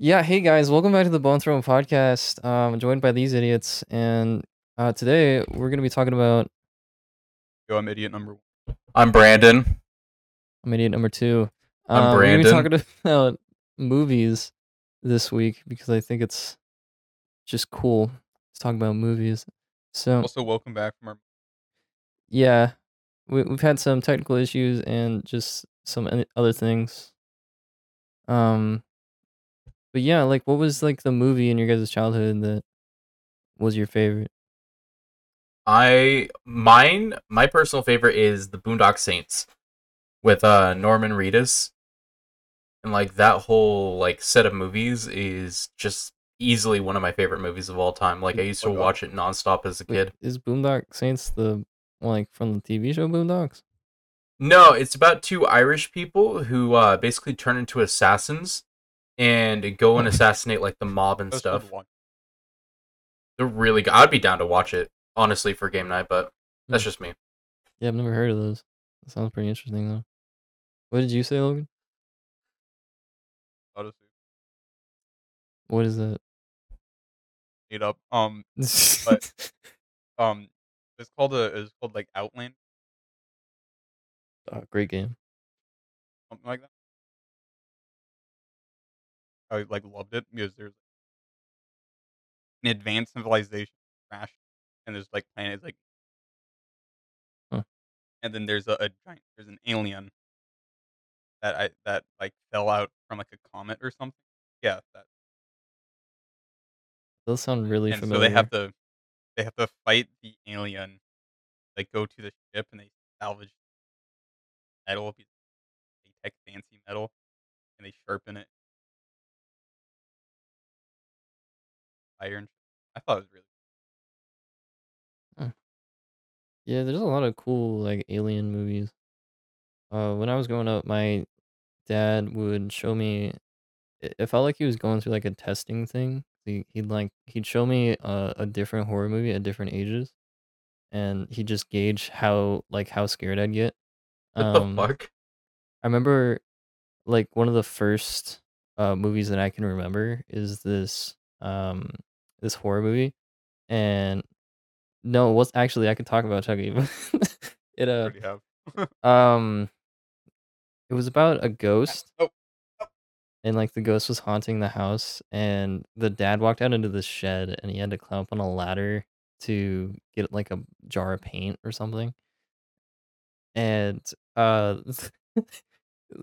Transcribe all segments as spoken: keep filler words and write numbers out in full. Yeah, hey guys, welcome back to the Bone Throne Podcast. Um, I'm joined by these idiots, and uh, today we're gonna be talking about. Yo, I'm idiot number one. I'm Brandon. I'm idiot number two. Um, I'm Brandon. We're gonna be talking about movies this week because I think it's just cool to talk about movies. So also, welcome back from our. Yeah, we, we've had some technical issues and just some other things. Um. But yeah, like, what was, like, the movie in your guys' childhood that was your favorite? I, mine, my personal favorite is The Boondock Saints with uh, Norman Reedus. And, like, that whole, like, set of movies is just easily one of my favorite movies of all time. Like, I used to watch it nonstop as a kid. Wait, is Boondock Saints the, like, from the T V show Boondocks? No, it's about two Irish people who uh, basically turn into assassins. And go and assassinate, like, the mob and stuff. They're really good. I'd be down to watch it, honestly, for game night, but that's just me. Yeah, I've never heard of those. That sounds pretty interesting, though. What did you say, Logan? Odyssey. What is that? Eat up. Um, but, um, it's called, a, it's called, like, Outland. Oh, great game. Something like that. I like loved it because there's an advanced civilization crashed, and there's like planets like, huh. And then there's a, a giant, there's an alien that I that like fell out from like a comet or something. Yeah, that those sound really and familiar. So they have to they have to fight the alien. They go to the ship and they salvage metal. They take fancy metal and they sharpen it. Iron. I thought it was really huh. Yeah, there's a lot of cool like alien movies. Uh when I was growing up, my dad would show me it, it felt like he was going through like a testing thing. He, he'd like he'd show me a, a different horror movie at different ages, and he'd just gauge how like how scared I'd get. Um, what the fuck? I remember like one of the first uh movies that I can remember is this um this horror movie, and no, what's actually I could talk about Chucky. it uh um it was about a ghost, oh. Oh. and like the ghost was haunting the house, and the dad walked out into the shed, and he had to climb up on a ladder to get like a jar of paint or something, and uh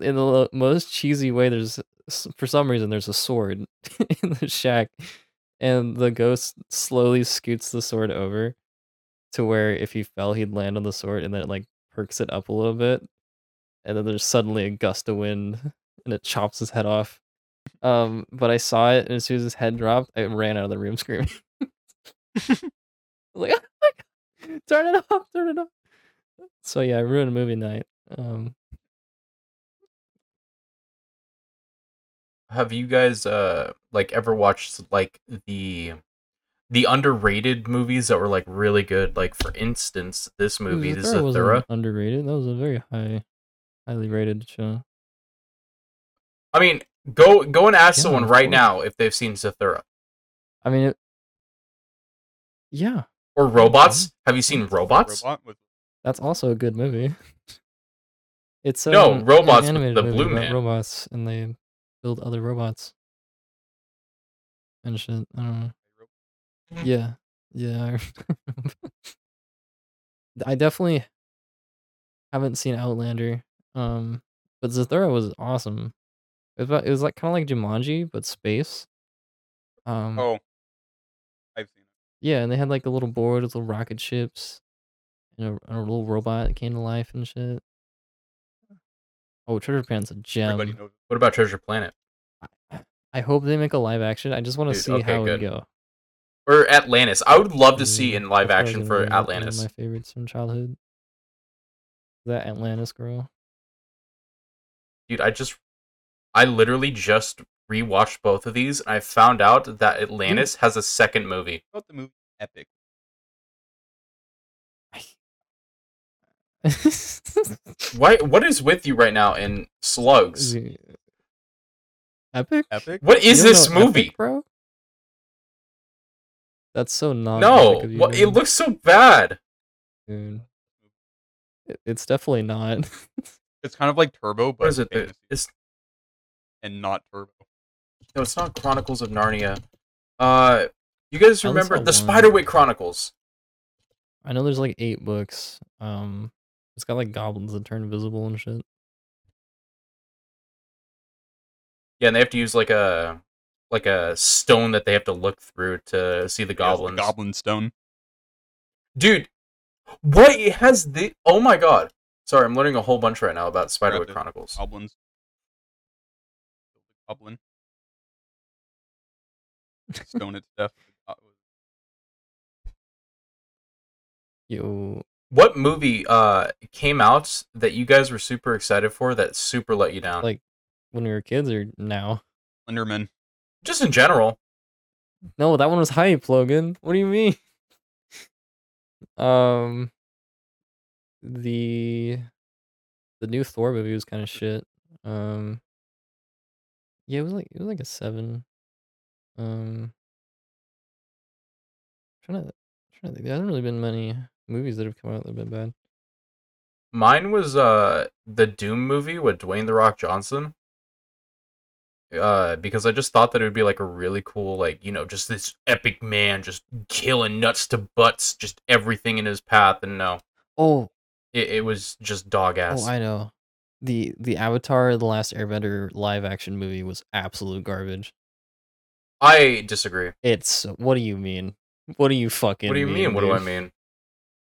in the most cheesy way, there's for some reason there's a sword in the shack, and the ghost slowly scoots the sword over to where if he fell he'd land on the sword, and then it like perks it up a little bit, and then there's suddenly a gust of wind and it chops his head off. Um but I saw it, and as soon as his head dropped I ran out of the room screaming. Like, oh my God, turn it off, turn it off. So yeah, I ruined movie night. um Have you guys uh like ever watched like the the underrated movies that were like really good? Like for instance, this movie, this Zathura. Underrated. That was a very high, highly rated show. I mean, go go and ask yeah, someone right now if they've seen Zathura. I mean, it... yeah. Or Robots? Have you seen Robots? That's also a good movie. It's um, no Robots, an the blue man. Robots, and they. Build other robots and shit. I don't know. Yeah, yeah. I, I definitely haven't seen Outlander, um, but Zathura was awesome. It was, about, it was like kind of like Jumanji, but space. Um, oh, I've seen it. Yeah, and they had like a little board with little rocket ships, and a, a little robot that came to life and shit. Oh, Treasure Planet's a gem. Knows. What about Treasure Planet? I hope they make a live action. I just want to Dude, see okay, how good. it go. Or Atlantis. I would love to Dude, see in live action for Atlantis. One of my favorites from childhood. That Atlantis girl. Dude, I just... I literally just rewatched both of these, and I found out that Atlantis Dude. has a second movie. I thought the movie was epic. Why? What is with you right now in slugs? Epic? Epic? What is this movie? Epic, bro? That's so non. No, what, it looks so bad. Dude. It, it's definitely not. It's kind of like Turbo, but is it the, it's and not Turbo. No, it's not Chronicles of Narnia. Uh, you guys remember the Spiderwick Chronicles? I know there's like eight books. Um, it's got like goblins that turn invisible and shit. Yeah, and they have to use like a. Like a stone that they have to look through to see the goblins. Yeah, the goblin stone. Dude, what it has the... Oh my god. Sorry, I'm learning a whole bunch right now about Spiderwick Chronicles. Goblins. Goblin. Stone its death. Yo. What movie uh came out that you guys were super excited for that super let you down? Like, when we were kids or now? Slenderman. Just in general. No, that one was hype, Logan. What do you mean? um, the the new Thor movie was kind of shit. Um, yeah, it was like it was like a seven. Um, I'm trying to I'm trying to think. There hasn't really been many movies that have come out that have been bad. Mine was uh the Doom movie with Dwayne The Rock Johnson. Uh, because I just thought that it would be like a really cool, like, you know, just this epic man just killing nuts to butts, just everything in his path, and no, oh, it, it was just dog ass. Oh, I know. the The Avatar: The Last Airbender live action movie was absolute garbage. I disagree. It's what do you mean? What do you fucking? What do you mean? mean what do I mean?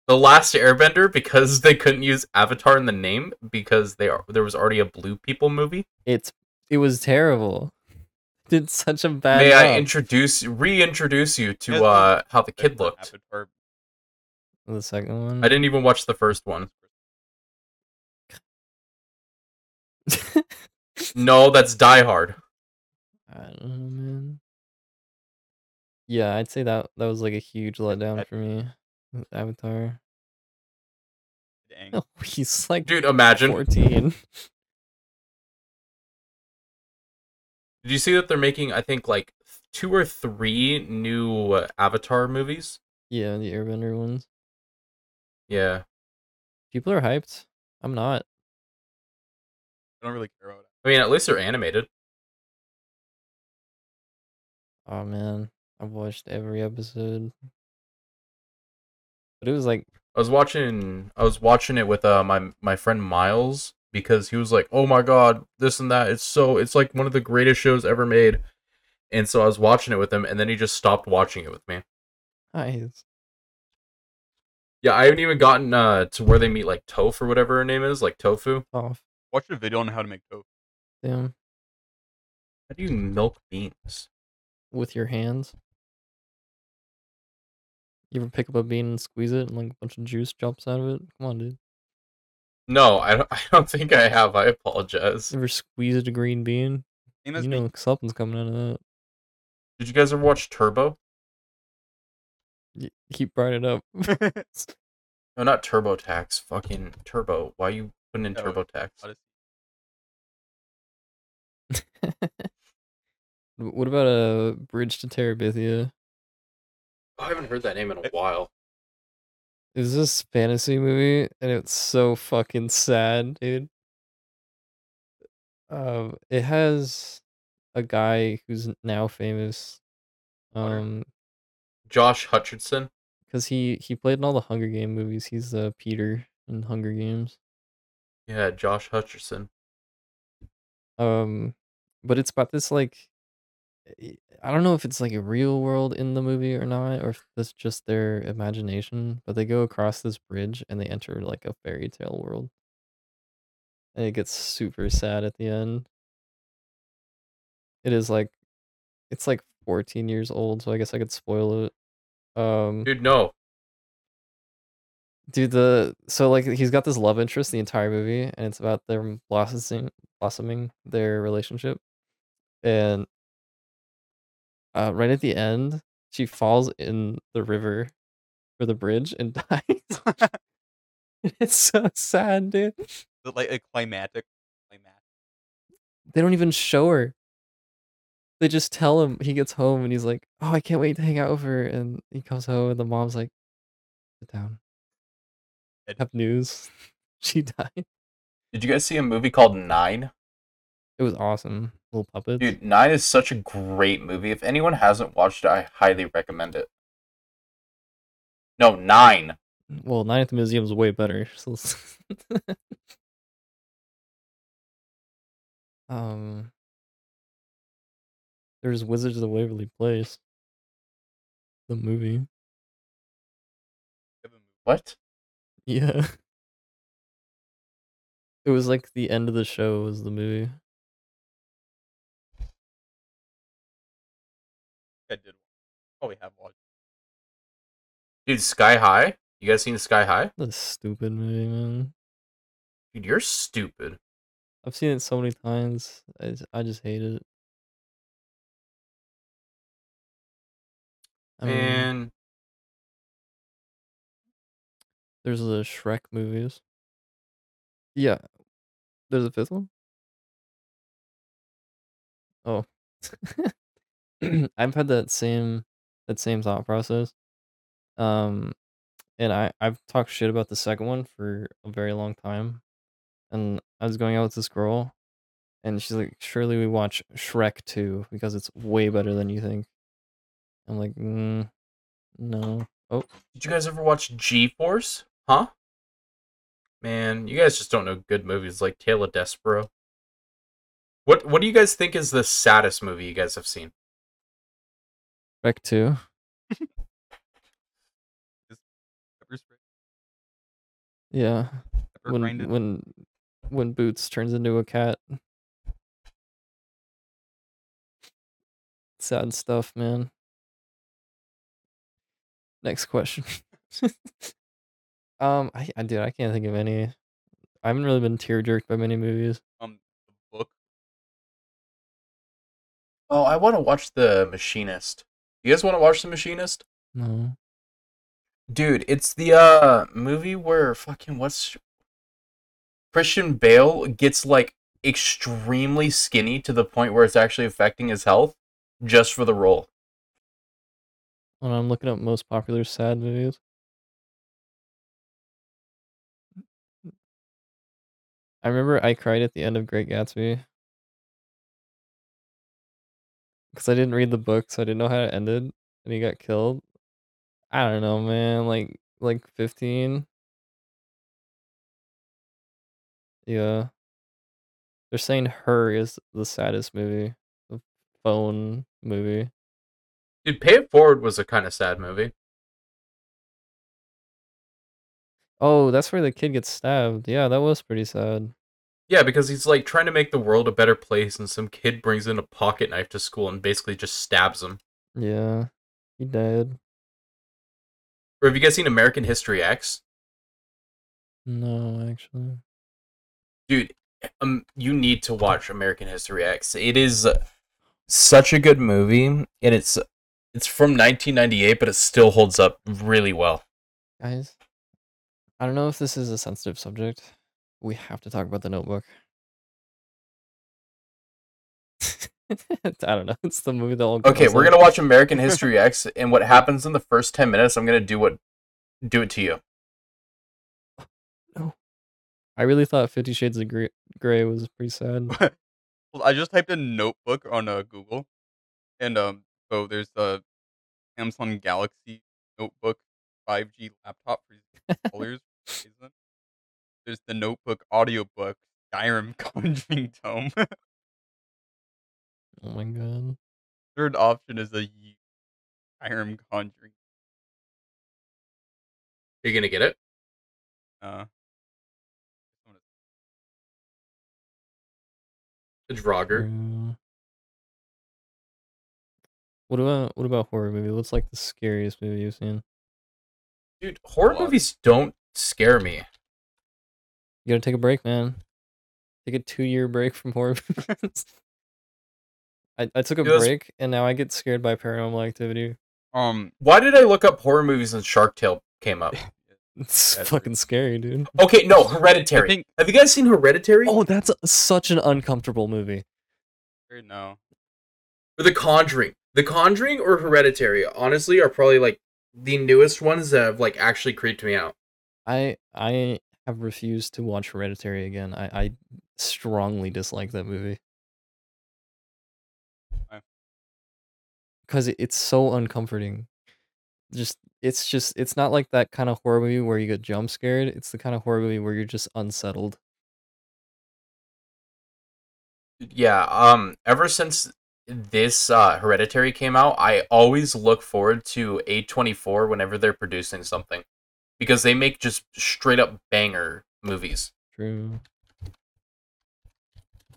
The Last Airbender, because they couldn't use Avatar in the name because they are there was already a Blue People movie. It's It was terrible. Did such a bad. May job. I introduce, reintroduce you to uh, how the kid looked. The second one. I didn't even watch the first one. No, that's Die Hard. I don't know, man. Yeah, I'd say that that was like a huge letdown for me. Avatar. Dang. Oh, he's like, dude, imagine fourteen. Did you see that they're making, I think, like, two or three new uh, Avatar movies? Yeah, the Airbender ones. Yeah. People are hyped. I'm not. I don't really care about it. I mean, at least they're animated. Oh, man. I've watched every episode. But it was like... I was watching I was watching it with uh my, my friend Miles. Because he was like, oh my god, this and that. It's so, it's like one of the greatest shows ever made. And so I was watching it with him, and then he just stopped watching it with me. Nice. Yeah, I haven't even gotten uh, to where they meet, like, Toph or whatever her name is, like Tofu. Oh. Watch a video on how to make tofu. Damn. How do you milk beans? With your hands. You ever pick up a bean and squeeze it, and like a bunch of juice jumps out of it? Come on, dude. No, I don't, I don't think I have. I apologize. Ever squeezed a green bean? You know, something's coming out of that. Did you guys ever watch Turbo? You keep bringing it up. No, not TurboTax. Fucking Turbo. Why are you putting in no, TurboTax? Is... What about a Bridge to Terabithia? Oh, I haven't heard that name in a while. It was this fantasy movie, and it's so fucking sad, dude. Um, it has a guy who's now famous, um, Josh Hutcherson, because he he played in all the Hunger Games movies. He's uh, Peter in Hunger Games. Yeah, Josh Hutcherson. Um, but it's about this like, I don't know if it's like a real world in the movie or not, or if that's just their imagination, but they go across this bridge and they enter like a fairy tale world. And it gets super sad at the end. It is like, it's like fourteen years old, so I guess I could spoil it. Um, dude, no. Dude, the, so like he's got this love interest the entire movie, and it's about them blossoming, blossoming their relationship. And Uh, right at the end, she falls in the river for the bridge and dies. It's so sad, dude. Is it like a climatic climatic? They don't even show her. they just tell him, he gets home and he's like, oh, I can't wait to hang out with her. And he comes home and the mom's like, sit down. I have news. She died. Did you guys see a movie called Nine? It was awesome. Little puppets. Dude, Nine is such a great movie. If anyone hasn't watched it, I highly recommend it. No, Nine. Well, Nine at the Museum is way better. So um, there's Wizards of the Waverly Place. The movie. What? Yeah. It was like the end of the show was the movie. I did. Probably have watched. Dude, Sky High? You guys seen Sky High? That's a stupid movie, man. Dude, you're stupid. I've seen it so many times. I just, I just hate it. I mean, man. There's the Shrek movies. Yeah. There's a fifth one? Oh. I've had that same that same thought process. Um and I, I've talked shit about the second one for a very long time. And I was going out with this girl and she's like, surely we watch Shrek two because it's way better than you think. I'm like, mm, no. Oh. Did you guys ever watch G-Force? Huh? Man, you guys just don't know good movies like Tale of Despero. What What do you guys think is the saddest movie you guys have seen? Shrek two. Yeah. When, when when Boots turns into a cat. Sad stuff, man. Next question. Um, I, I dude, I can't think of any. I haven't really been tear jerked by many movies. Um, the book. Oh, I want to watch The Machinist. You guys want to watch The Machinist? No. Dude, it's the uh movie where fucking what's Christian Bale gets like extremely skinny to the point where it's actually affecting his health just for the role. When I'm looking up most popular sad movies. I remember I cried at the end of Great Gatsby. Because I didn't read the book, so I didn't know how it ended. And he got killed. I don't know, man. Like, like fifteen. Yeah. They're saying Her is the saddest movie. The phone movie. Dude, Pay It Forward was a kind of sad movie. Oh, that's where the kid gets stabbed. Yeah, that was pretty sad. Yeah, because he's like trying to make the world a better place and some kid brings in a pocket knife to school and basically just stabs him. Yeah, he died. Or have you guys seen American History X? No, actually. Dude, um, you need to watch American History X. It is such a good movie, and it's it's from nineteen ninety-eight, but it still holds up really well. Guys? I don't know if this is a sensitive subject. We have to talk about The Notebook. I don't know. It's the movie that all. Okay, we're gonna watch American History X, and what happens in the first ten minutes? I'm gonna do what, do it to you. No, I really thought Fifty Shades of Grey, Grey was pretty sad. Well, I just typed in Notebook on uh, Google, and um, so there's the Samsung Galaxy Notebook five G laptop for dollars. There's The Notebook audiobook, Skyrim Conjuring Tome. Oh my god. Third option is a Skyrim Conjuring. You're gonna get it? Uh. It's Roger. Uh, what about what about horror movie? What's like the scariest movie you've seen? Dude, horror movies don't scare me. You gotta take a break, man. Take a two-year break from horror movies. I, I took a Dude, break, that's... and now I get scared by Paranormal Activity. Um, Why did I look up horror movies and Shark Tale came up? It's that's fucking weird. Scary, dude. Okay, no, Hereditary. Think... Have you guys seen Hereditary? Oh, that's a, such an uncomfortable movie. No. The Conjuring. The Conjuring or Hereditary, honestly, are probably, like, the newest ones that have, like, actually creeped me out. I I have refused to watch Hereditary again. I, I strongly dislike that movie. Why? Because it, it's so uncomforting. Just it's just it's not like that kind of horror movie where you get jump scared. It's the kind of horror movie where you're just unsettled. Yeah, um ever since this uh Hereditary came out, I always look forward to A twenty-four whenever they're producing something, because they make just straight up banger movies. True.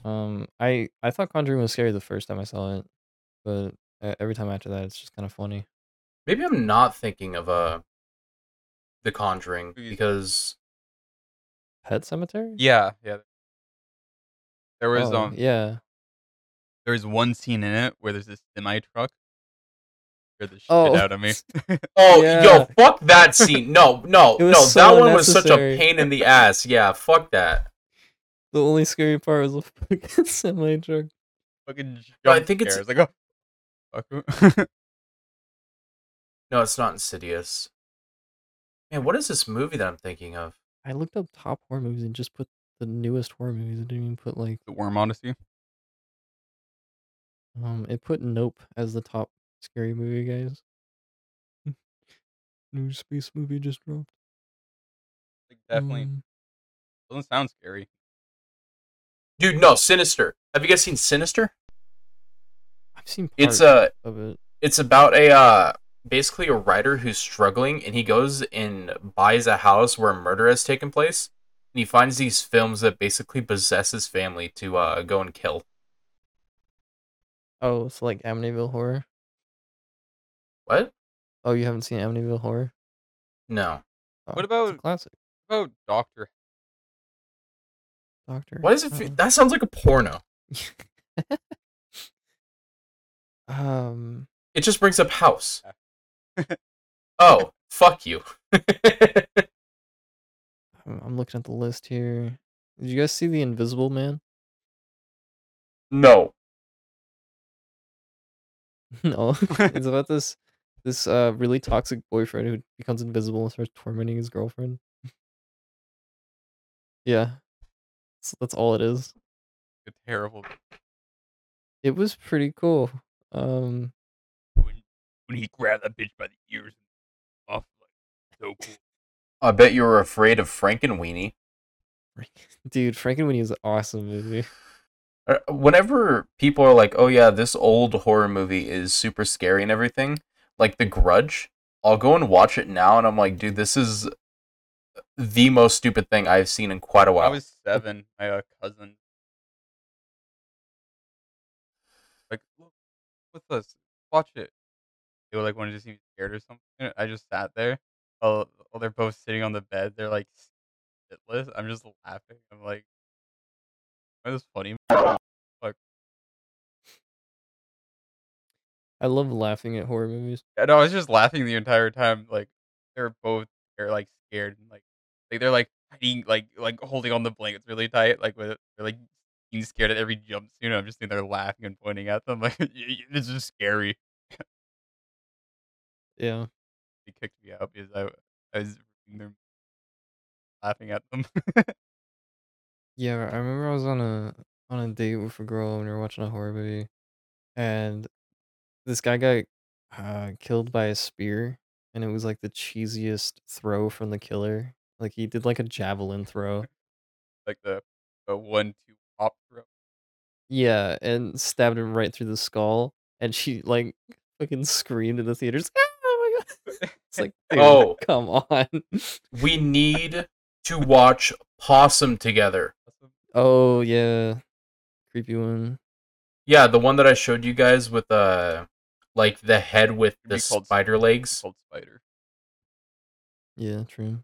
Um I I thought Conjuring was scary the first time I saw it, but every time after that it's just kind of funny. Maybe I'm not thinking of uh The Conjuring, because Pet Cemetery? Yeah, yeah. There was oh, um yeah. There was one scene in it where there's this semi truck. Scared the shit oh. out of me. oh, yeah. Yo, fuck that scene. No, no, no. So that one was such a pain in the ass. Yeah, fuck that. The only scary part was a fucking semi truck. Fucking jump no, I think scares. It's like, oh, fuck. No, it's not Insidious. Man, what is this movie that I'm thinking of? I looked up top horror movies and just put the newest horror movies. I didn't even put, like, The Worm Odyssey. Um, it put Nope as the top scary movie, guys. New space movie just dropped. Like, definitely um, doesn't sound scary. Dude, no, Sinister. Have you guys seen Sinister? I've seen part it's a, of it. It's about a uh, basically a writer who's struggling, and he goes and buys a house where murder has taken place, and he finds these films that basically possess his family to uh, go and kill. Oh, it's like Amityville Horror? What? Oh, you haven't seen Amityville Horror? No. Oh, what about classic? What about Doctor? Doctor. Why does it feel, that sounds like a porno? um. It just brings up house. Oh, fuck you! I'm looking at the list here. Did you guys see The Invisible Man? No. No, it's about this this uh really toxic boyfriend who becomes invisible and starts tormenting his girlfriend. Yeah, so that's all it is. It's terrible. It was pretty cool. Um, when, when he grabbed that bitch by the ears, and off like so cool. I bet you were afraid of Frankenweenie. Dude, Frankenweenie is an awesome movie. Whenever people are like, oh yeah, this old horror movie is super scary and everything, like The Grudge, I'll go and watch it now, and I'm like, dude, this is the most stupid thing I've seen in quite a while. I was seven, my uh, cousin. Like, look, what's this? Watch it. They were like, want to just be scared or something? I just sat there. Oh, they're both sitting on the bed. They're like, shitless. I'm just laughing. I'm like, that was funny. Fuck. I love laughing at horror movies. Yeah, no, I was just laughing the entire time. Like, they're both they're like scared, and like, like they're like hiding, like like holding on the blankets really tight, like with they're like being scared at every jump scene. I'm just sitting there laughing and pointing at them, like, this is scary. Yeah, they kicked me out because I I was laughing at them. Yeah, I remember I was on a on a date with a girl and we were watching a horror movie, and this guy got uh, killed by a spear, and it was like the cheesiest throw from the killer. Like, he did like a javelin throw, like the the one two pop throw. Yeah, and stabbed him right through the skull, and she like fucking screamed in the theaters. Like, oh my god! It's like, dude, oh, come on. We need to watch Possum together. Oh, yeah. Creepy one. Yeah, the one that I showed you guys with, uh, like, the head with the spider legs. Called Spider. Yeah, true.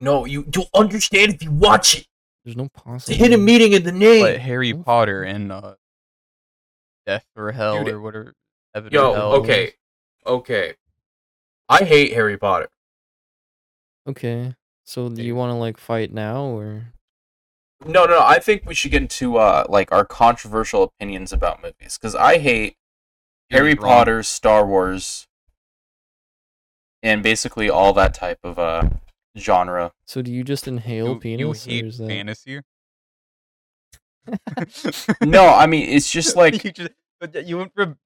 No, you don't understand if you watch it. There's no Possum. It's a hidden meaning in the name. Like Harry Potter and, uh, Death or Hell. Dude, or whatever. Heaven yo, or hell. okay. Okay. I hate Harry Potter. Okay. So do you want to, like, fight now, or... No, no, no. I think we should get into uh, like our controversial opinions about movies, because I hate You're Harry wrong. Potter, Star Wars, and basically all that type of uh, genre. So do you just inhale you, penis? You hate or is that... fantasy? No, I mean, it's just like... you, just, you went from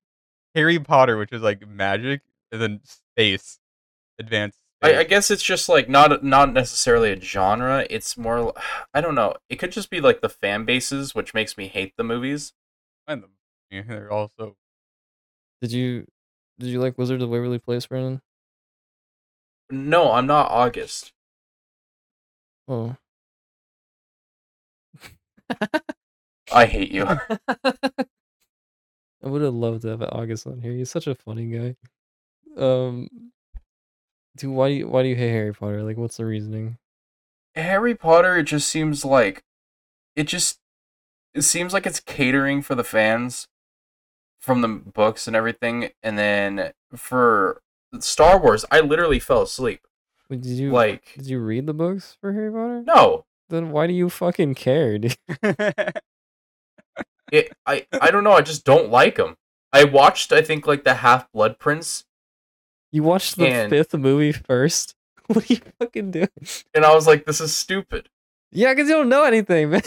Harry Potter, which is like magic, and then space, advanced. I, I guess it's just like not not necessarily a genre. It's more, I don't know. It could just be like the fan bases, which makes me hate the movies. And the, they're also. Did you did you like Wizards of Waverly Place, Brandon? No, I'm not August. Oh. I hate you. I would have loved to have August on here. He's such a funny guy. Um. Dude, why do you why do you hate Harry Potter? Like, what's the reasoning? Harry Potter, it just seems like it just it seems like it's catering for the fans from the books and everything. And then for Star Wars, I literally fell asleep. Wait, did you like? Did you read the books for Harry Potter? No. Then why do you fucking care, dude? it I I don't know. I just don't like them. I watched, I think, like the Half-Blood Prince. You watched the and, fifth movie first? What are you fucking doing? And I was like, this is stupid. Yeah, because you don't know anything, man.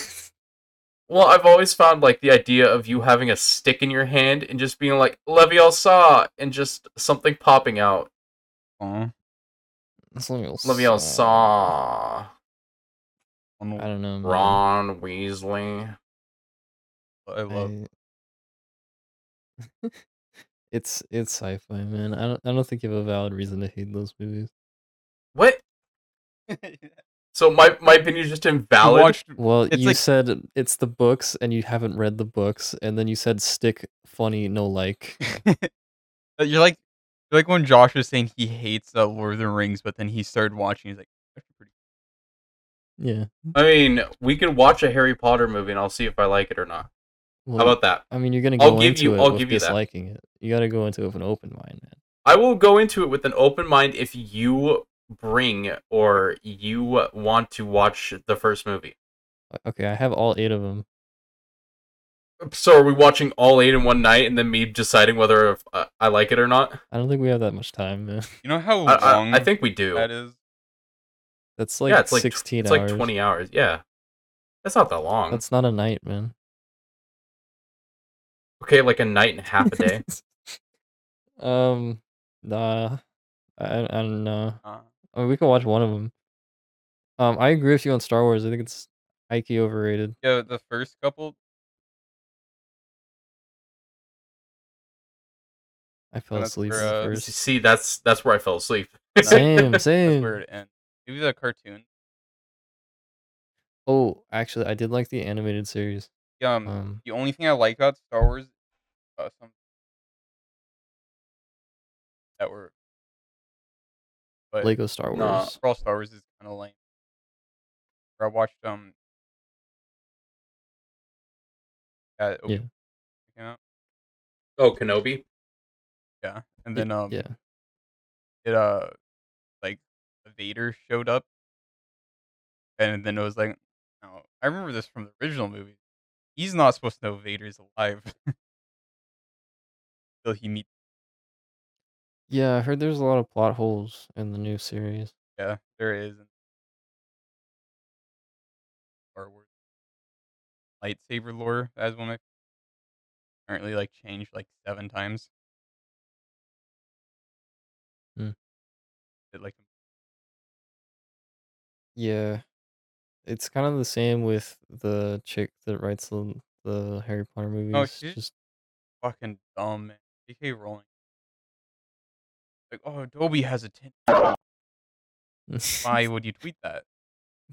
Well, I've always found, like, the idea of you having a stick in your hand and just being like, Leviosa, and just something popping out. Aww. It's Leviosa. Leviosa. I don't know, man. Ron Weasley. I love I... It's it's sci-fi, man. I don't I don't think you have a valid reason to hate those movies. What? So my, my opinion is just invalid. Watched, well, you like... said it's the books, and you haven't read the books, and then you said stick funny no like. You're like you're like when Josh was saying he hates uh, Lord of the Rings, but then he started watching. He's like, pretty. Yeah. I mean, we could watch a Harry Potter movie, and I'll see if I like it or not. Well, how about that? I mean, you're gonna go I'll give into you, it I'll with give you disliking that. It. You gotta go into it with an open mind, man. I will go into it with an open mind if you bring or you want to watch the first movie. Okay, I have all eight of them. So are we watching all eight in one night and then me deciding whether if, uh, I like it or not? I don't think we have that much time, man. You know how I, long I, I think we do. That is. That's like yeah, it's sixteen. Like, it's hours. Like twenty hours. Yeah, that's not that long. That's not a night, man. Okay, like a night and half a day. um, nah, I, I don't know. I mean, we can watch one of them. Um, I agree with you on Star Wars. I think it's Ikey overrated. Yeah, the first couple. I fell that's asleep. For, uh, first. See, that's that's where I fell asleep. Same, same. That's where it ends. It was a cartoon. Oh, actually, I did like the animated series. Um, um, the only thing I like about Star Wars uh, some that were but Lego Star Wars. Nah, overall Star Wars is kind of lame. I watched um uh, yeah. yeah. Oh, Kenobi. Yeah, and then um yeah. it uh like Vader showed up, and then it was like, oh, I remember this from the original movie. He's not supposed to know Vader's alive. Until he meets. Yeah, I heard there's a lot of plot holes in the new series. Yeah, there is. Star Wars. Lightsaber lore, as one of my apparently like changed like seven times. Hmm. It, like... Yeah. It's kind of the same with the chick that writes the, the Harry Potter movies. Oh, she's just fucking dumb, man. J K Rowling. Like, oh, Dobby has a tin. Why would you tweet that?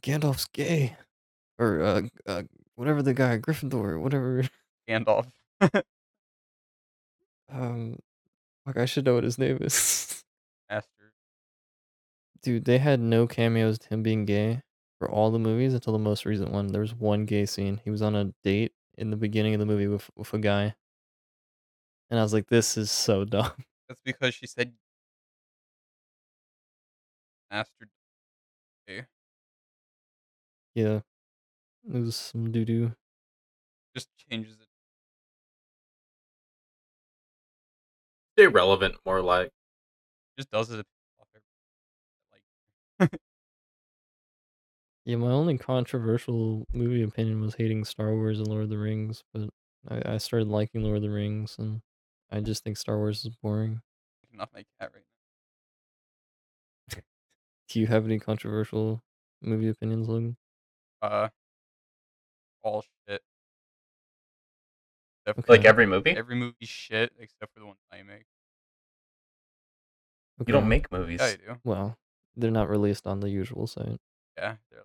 Gandalf's gay. Or, uh, uh whatever the guy, Gryffindor, whatever. Gandalf. um, fuck, I should know what his name is. Master. Dude, they had no cameos to him being gay. For all the movies until the most recent one, there was one gay scene. He was on a date in the beginning of the movie with with a guy, and I was like, "This is so dumb." That's because she said, "After." Yeah. It was some doo doo. Just changes it. Stay relevant, more like. Just does it. Like. Yeah, my only controversial movie opinion was hating Star Wars and Lord of the Rings, but I, I started liking Lord of the Rings, and I just think Star Wars is boring. I cannot make that right now. Do you have any controversial movie opinions, Logan? Uh, all shit. Okay. Like every movie? Every movie's shit, except for the ones I make. Okay. You don't make movies. Yeah, I do. Well, they're not released on the usual site. Yeah. They're,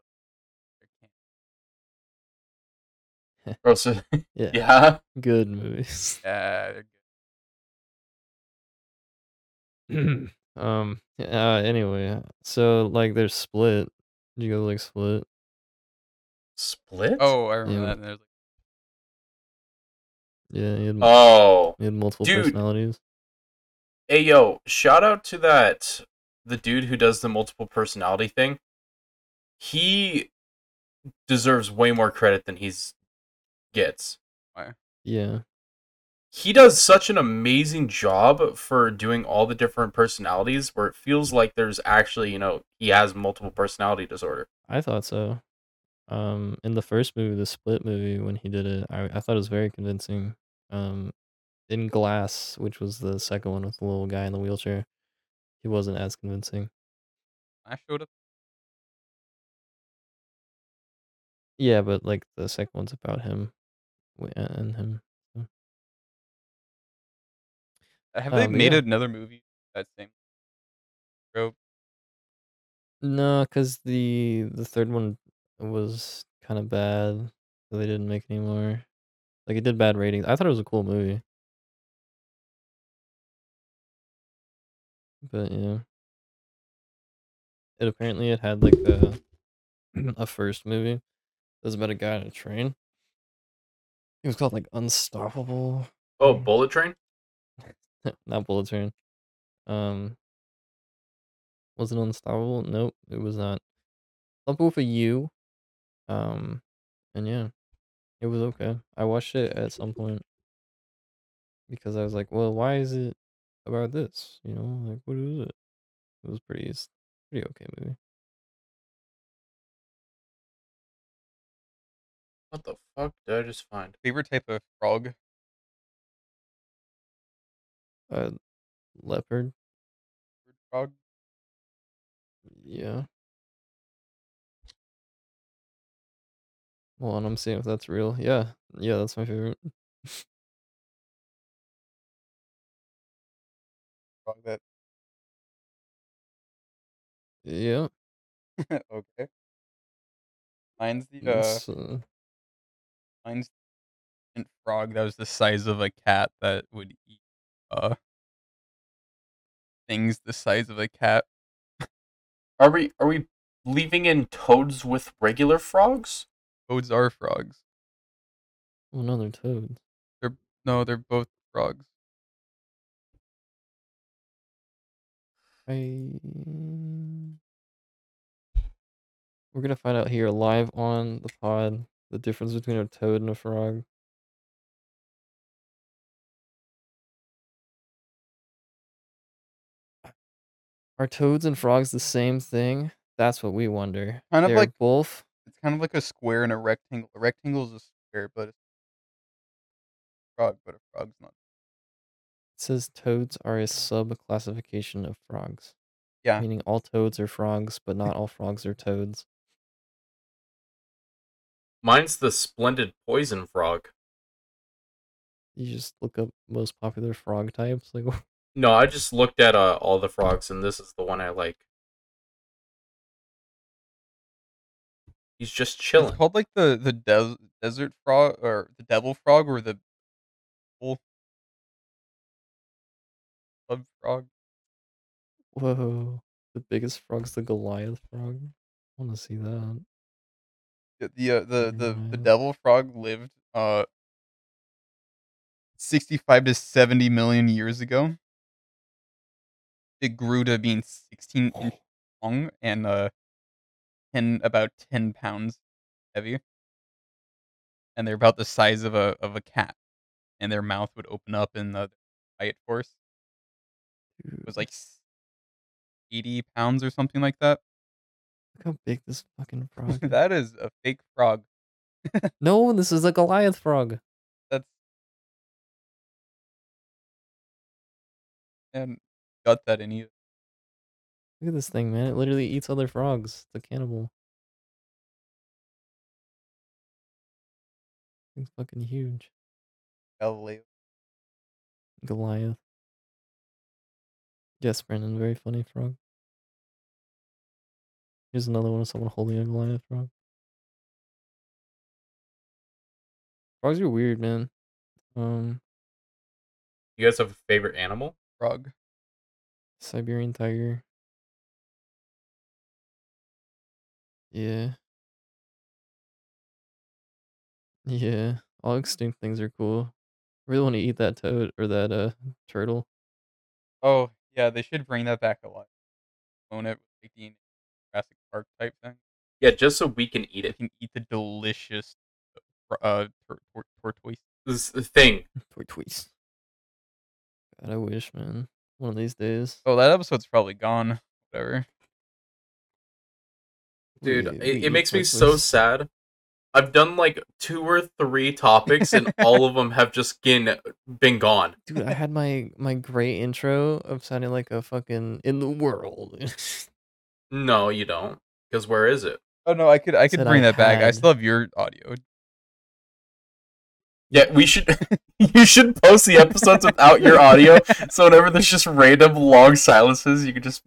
they're so, yeah. Yeah. Good movies. Yeah, they're good. um. Uh. Anyway, so like, there's Split. Did you go like Split? Split? Oh, I remember yeah. that. There's like. Yeah, he had, oh, he had multiple dude. personalities. Hey, yo, shout out to that, the dude who does the multiple personality thing. He deserves way more credit than he gets. Yeah. He does such an amazing job for doing all the different personalities where it feels like there's actually, you know, he has multiple personality disorder. I thought so. Um, in the first movie, the Split movie, when he did it, I, I thought it was very convincing. Um, in Glass, which was the second one with the little guy in the wheelchair, he wasn't as convincing. I showed up. Yeah, but like the second one's about him and him. Have they um, made yeah. another movie that same trope? No, because the the third one was kind of bad, so they didn't make any more. Like it did bad ratings. I thought it was a cool movie. But yeah, it apparently it had like a a first movie. It was about a guy on a train. It was called like Unstoppable. Oh, Bullet Train? Not Bullet Train. Um, was it Unstoppable? Nope, it was not. Something with a U. Um, and yeah, it was okay. I watched it at some point because I was like, well, why is it about this, you know, like what is it? It was pretty, it's pretty okay movie. What the fuck did I just find? Favorite type of frog? Uh, leopard. Leopard frog. Yeah. Well, and I'm seeing if that's real. Yeah, yeah, that's my favorite. That. Yeah. Okay. Mine's the uh, uh, mine's the frog that was the size of a cat that would eat uh things the size of a cat. Are we are we leaving in toads with regular frogs? Toads are frogs. Well, no, they're toads. They're no, they're both frogs. I... We're gonna find out here live on the pod the difference between a toad and a frog. Are toads and frogs the same thing? That's what we wonder. Kind of They're like both. It's kind of like a square and a rectangle. A rectangle is a square, but it's a frog, but a frog's not. It says toads are a sub-classification of frogs. Yeah. Meaning all toads are frogs, but not all frogs are toads. Mine's the splendid poison frog. You just look up most popular frog types? Like, no, I just looked at uh, all the frogs, and this is the one I like. He's just chilling. It's called like the, the de- desert frog, or the devil frog, or the... wolf. Frog. Whoa. The biggest frog's the Goliath frog. I want to see that. The the uh, the, the, the devil frog lived uh sixty-five to seventy million years ago. It grew to being sixteen inches long and uh ten about ten pounds heavy. and they're about the size of a of a cat, and their mouth would open up in the diet force. It was like eighty pounds or something like that. Look how big this fucking frog is. That is a fake frog. No, this is a Goliath frog. That's and got that in you. Look at this thing, man. It literally eats other frogs. It's a cannibal. It's fucking huge. Goliath. Goliath. Yes, Brandon, very funny frog. Here's another one of someone holding a Goliath frog. Frogs are weird, man. Um, you guys have a favorite animal? Frog. Siberian tiger. Yeah. Yeah. All extinct things are cool. I really want to eat that toad or that uh turtle. Oh, yeah, they should bring that back a lot. Own it with the Jurassic Park type thing. Yeah, just so we can eat it. We can eat the delicious uh tor- tor- tortoise. This thing. Tortoise. God, I wish, man. One of these days. Oh, that episode's probably gone. Whatever. Dude, we, it, we it makes tortoise. me so sad. I've done like two or three topics, and all of them have just been, been gone. Dude, I had my, my great intro of sounding like a fucking in the world. No, you don't. Because where is it? Oh no, I could I could Said bring I that had. back. I still have your audio. Yeah, we should. You should post the episodes without your audio, so whenever there's just random long silences, you can just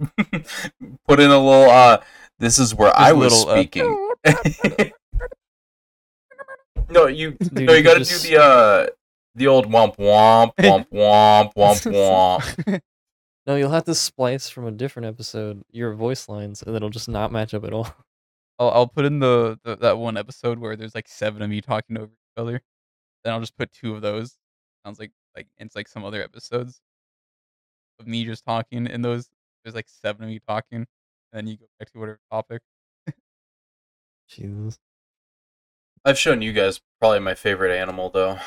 put in a little. Uh, this is where this I was little, speaking. Uh, No, you Dude, no, you, you gotta just... do the uh, the old womp womp womp womp womp womp. No, you'll have to splice from a different episode your voice lines, and it'll just not match up at all. I'll I'll put in the, the that one episode where there's like seven of me talking over each other. Then I'll just put two of those. Sounds like like it's like some other episodes of me just talking, and those there's like seven of me talking, and then you go back to whatever topic. Jesus. I've shown you guys probably my favorite animal, though.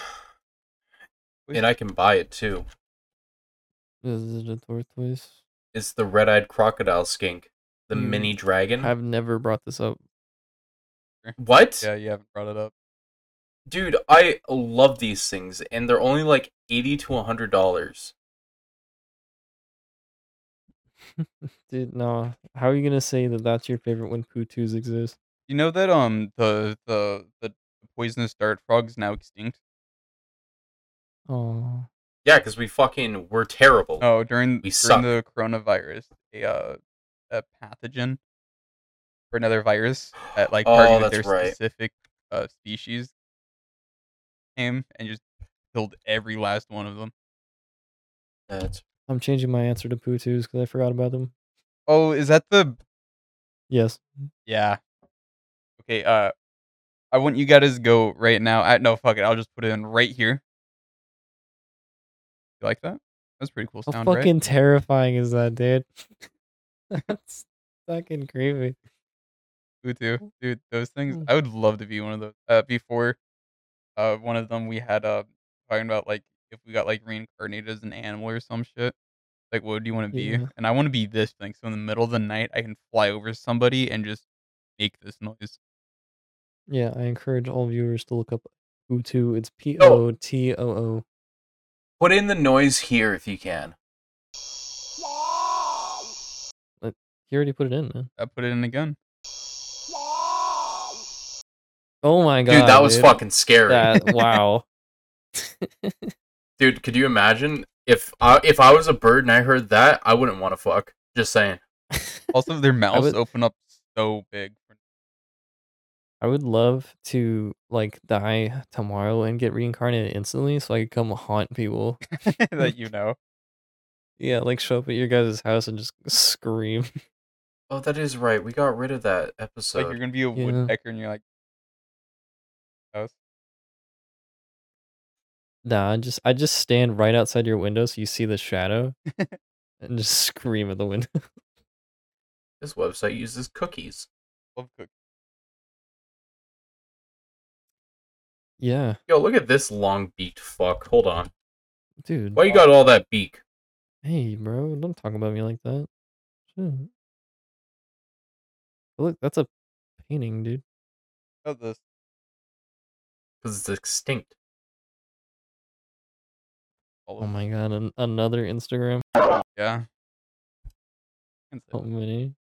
And I can buy it, too. Is it a tortoise? It's the red-eyed crocodile skink. The mm. mini dragon. I've never brought this up. What? Yeah, you haven't brought it up. Dude, I love these things, and they're only like eighty to one hundred dollars. Dude, no. How are you going to say that that's your favorite when Pootoos exist? You know that um the, the the poisonous dart frog's now extinct? Oh. Yeah, because we fucking were terrible. Oh, during, we during the coronavirus, a uh a pathogen for another virus that like targeted oh, their right. specific uh, species came and just killed every last one of them. That's... I'm changing my answer to Pootoos because I forgot about them. Oh, is that the? Yes. Yeah. Okay, uh, I want you guys to go right now. I, no, fuck it. I'll just put it in right here. You like that? That's pretty cool sound, right? How fucking right? terrifying is that, dude? That's fucking creepy. Pootoos, dude, those things. I would love to be one of those. Uh, before, uh, one of them we had uh talking about like if we got like reincarnated as an animal or some shit. Like, what do you want to yeah. be? And I want to be this thing. So in the middle of the night, I can fly over somebody and just make this noise. Yeah, I encourage all viewers to look up Pootoos. It's P O T O O. Put in the noise here if you can. But you already put it in, man. I put it in again. Oh my god. Dude, that was dude. fucking scary. That, wow. Dude, could you imagine? If I, if I was a bird and I heard that, I wouldn't want to fuck. Just saying. Also, their mouths would... open up so big. I would love to like die tomorrow and get reincarnated instantly, so I could come haunt people that you know. Yeah, like show up at your guys' house and just scream. Oh, that is right. We got rid of that episode. Like you're gonna be a yeah. woodpecker, and you're like, house. Nah, I just I just stand right outside your window, so you see the shadow, and just scream at the window. This website uses cookies. Love cookies. Yeah. Yo, look at this long-beaked fuck. Hold on. Dude. Why you got all that beak? Hey, bro, don't talk about me like that. Shit. Look, that's a painting, dude. How about this? Because it's extinct. Oh my god, an- another Instagram? Yeah. How many?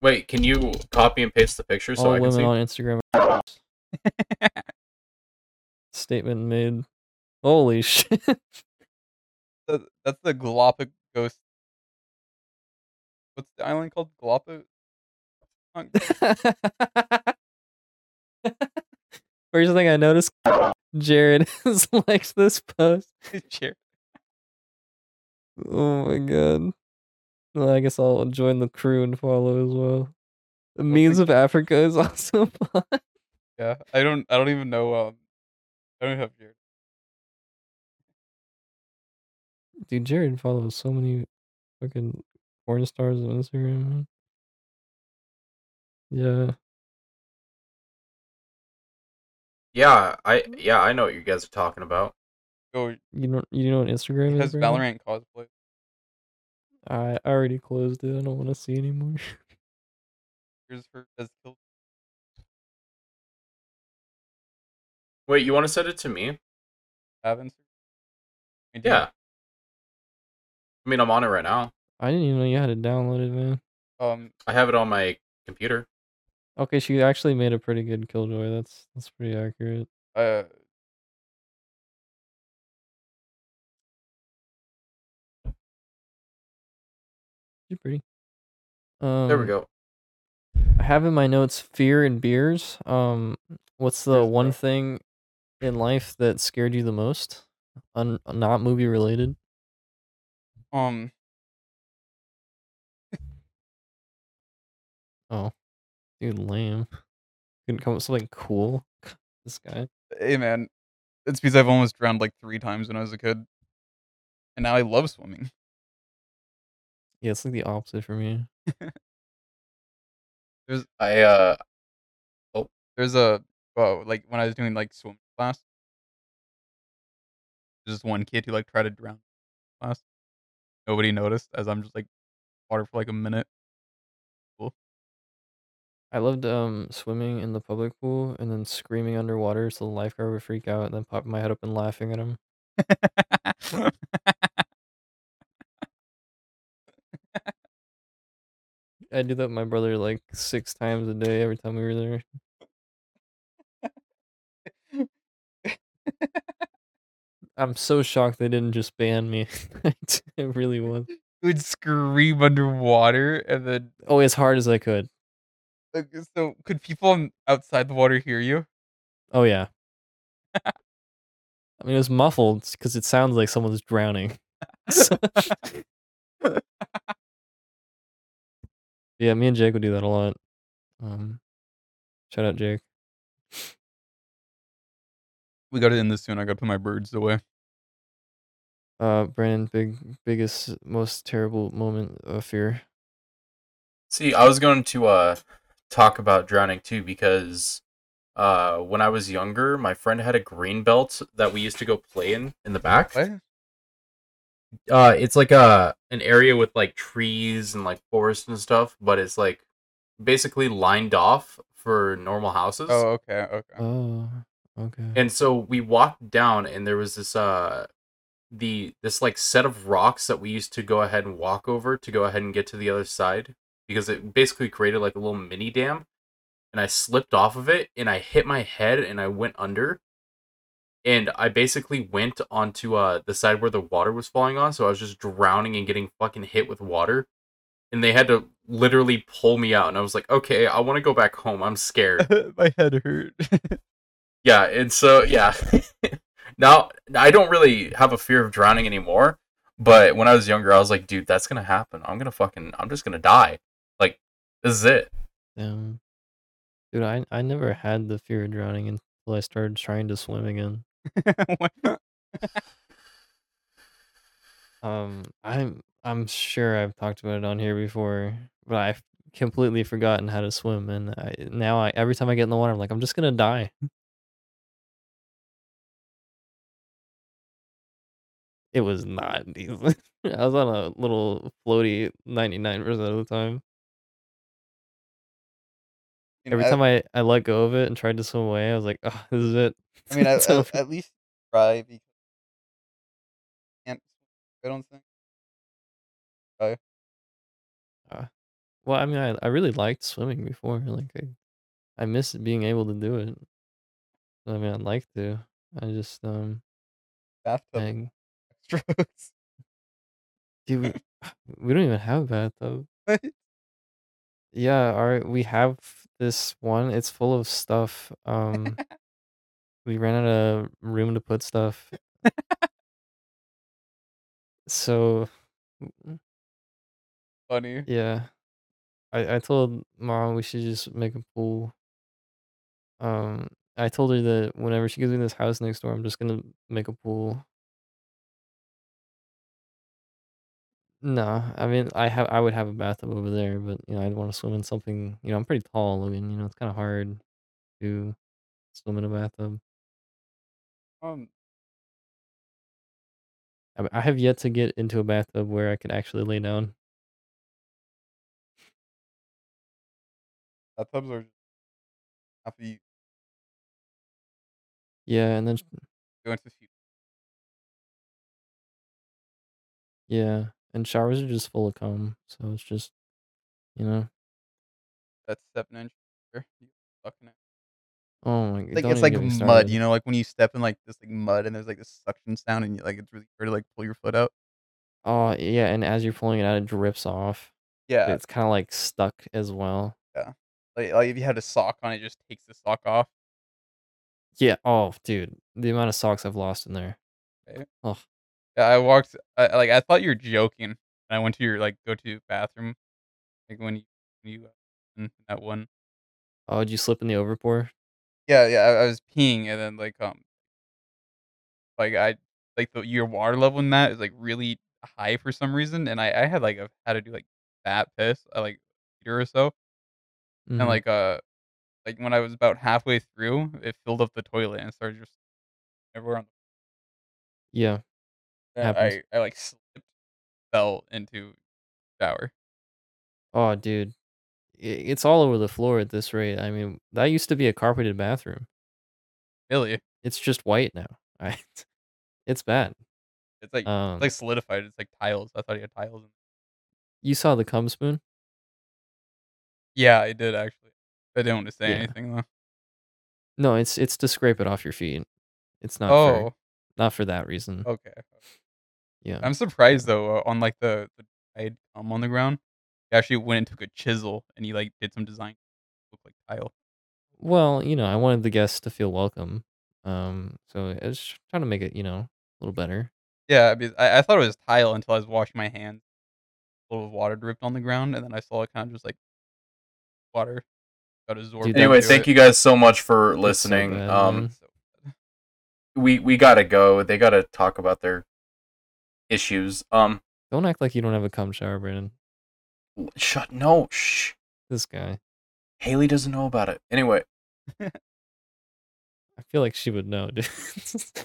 Wait, can you copy and paste the picture so all I can see? All women on Instagram are Statement made. Holy shit. The, that's the Galapagos. What's the island called? Galapagos? First thing I noticed, Jared has liked this post. Jared. Oh my god. Well, I guess I'll join the crew and follow as well. The memes of Africa is also fun. Yeah, I don't. I don't even know. Um, I don't have Jared. Dude, Jared follows so many fucking porn stars on Instagram. Yeah. Yeah, I yeah I know what you guys are talking about. Yo, you know you know what Instagram is? Has Valorant cosplay. I already closed it. I don't want to see anymore. Here's her as killed. Wait, you want to send it to me? Haven't. Yeah. I mean, I'm on it right now. I didn't even know you had to download it, man. Um, I have it on my computer. Okay, she actually made a pretty good Killjoy. That's that's pretty accurate. Uh. You're pretty. Um, there we go. I have in my notes fear and beers. Um, what's the Here's one that. thing in life that scared you the most? Un- not movie related. Um. Oh, dude, lame. Couldn't come up with something cool. This guy. Hey, man, it's because I've almost drowned like three times when I was a kid, and now I love swimming. Yeah, it's like the opposite for me. there's I uh oh there's a oh like when I was doing like swim class, there's this one kid who like tried to drown in class. Nobody noticed as I'm just like water for like a minute. Cool. I loved um swimming in the public pool and then screaming underwater so the lifeguard would freak out and then pop my head up and laughing at him. I do that with my brother like six times a day every time we were there. I'm so shocked they didn't just ban me. It really was. I would scream underwater and then... Oh, as hard as I could. So could people outside the water hear you? Oh, yeah. I mean, it was muffled because it sounds like someone's drowning. Yeah, me and Jake would do that a lot. Um, shout out, Jake. We got to end this soon. I got to put my birds away. Uh, Brandon, big, biggest, most terrible moment of fear. See, I was going to uh talk about drowning too because uh when I was younger, my friend had a green belt that we used to go play in in the back. What? Uh, it's like a an area with like trees and like forest and stuff, but it's like basically lined off for normal houses. Oh, okay, okay. Oh, okay. And so we walked down, and there was this uh, the this like set of rocks that we used to go ahead and walk over to go ahead and get to the other side because it basically created like a little mini dam. And I slipped off of it, and I hit my head, and I went under. And I basically went onto uh, the side where the water was falling on, so I was just drowning and getting fucking hit with water. And they had to literally pull me out, and I was like, okay, I want to go back home, I'm scared. My head hurt. Yeah, and so, yeah. Now, I don't really have a fear of drowning anymore, but when I was younger, I was like, dude, that's going to happen. I'm going to fucking, I'm just going to die. Like, this is it. Um, dude, I, I never had the fear of drowning until I started trying to swim again. um I'm I'm sure I've talked about it on here before, but I've completely forgotten how to swim, and I, now I every time I get in the water I'm like I'm just gonna die. It was not decent. I was on a little floaty ninety-nine percent of the time. You know, Every at, time I, I let go of it and tried to swim away, I was like, oh, this is it. I mean, at, at, at least try, because I don't think. Try. Uh, well, I mean, I, I really liked swimming before. Like, I, I miss being able to do it. I mean, I'd like to. I just, um, bathtub strokes. Dude, we, we don't even have a bathtub. What? Yeah, all right, we have this one. It's full of stuff. Um, we ran out of room to put stuff. So funny. Yeah, I I told Mom we should just make a pool. Um, I told her that whenever she gives me this house next door, I'm just gonna make a pool. No, I mean, I have I would have a bathtub over there, but you know, I'd want to swim in something. You know, I'm pretty tall looking. You know, it's kind of hard to swim in a bathtub. Um, I, I have yet to get into a bathtub where I could actually lay down. Bathtubs are after you. Yeah, and then go into the future. Yeah. And showers are just full of cum, so it's just, you know. That's seven inches. Oh my god! Like, it's like mud, you know, like when you step in like this like mud, and there's like this suction sound, and you, like it's really hard to like pull your foot out. Oh yeah, and as you're pulling it out, it drips off. Yeah, it's kind of like stuck as well. Yeah, like, like if you had a sock on, it just takes the sock off. Yeah. Oh, dude, the amount of socks I've lost in there. Okay. Oh. I walked, I, like, I thought you were joking. And I went to your, like, go-to bathroom. Like, when you, when you, uh, that one. Oh, did you slip in the overpour? Yeah, yeah, I, I was peeing, and then, like, um, like, I, like, the, your water level in that is, like, really high for some reason. And I, I had, like, a, had to do, like, that piss, uh, like, a liter or so. Mm-hmm. And, like, uh, like, when I was about halfway through, it filled up the toilet and started just everywhere on the. Yeah. I, I like slipped, fell into the shower. Oh, dude. It's all over the floor at this rate. I mean, that used to be a carpeted bathroom. Really? It's just white now. I, it's bad. It's like um, it's like solidified. It's like tiles. I thought you had tiles. In there. You saw the cum spoon? Yeah, I did, actually. I didn't want to say yeah. anything, though. No, it's it's to scrape it off your feet. It's not oh. for, not for that reason. Okay. Yeah, I'm surprised though. Uh, on like the the dried cum on the ground, he actually went and took a chisel and he like did some design, look like tile. Well, you know, I wanted the guests to feel welcome, um, so I was trying to make it, you know, a little better. Yeah, I I thought it was tile until I was washing my hands. A little water dripped on the ground, and then I saw it kind of just like water. Got absorbed. Anyway, thank it. you guys so much for listening. So bad, um, so we we gotta go. They gotta talk about their. Issues. Um, don't act like you don't have a cum shower, Brandon. Shut no. Shh. This guy. Haley doesn't know about it. Anyway, I feel like she would know, dude.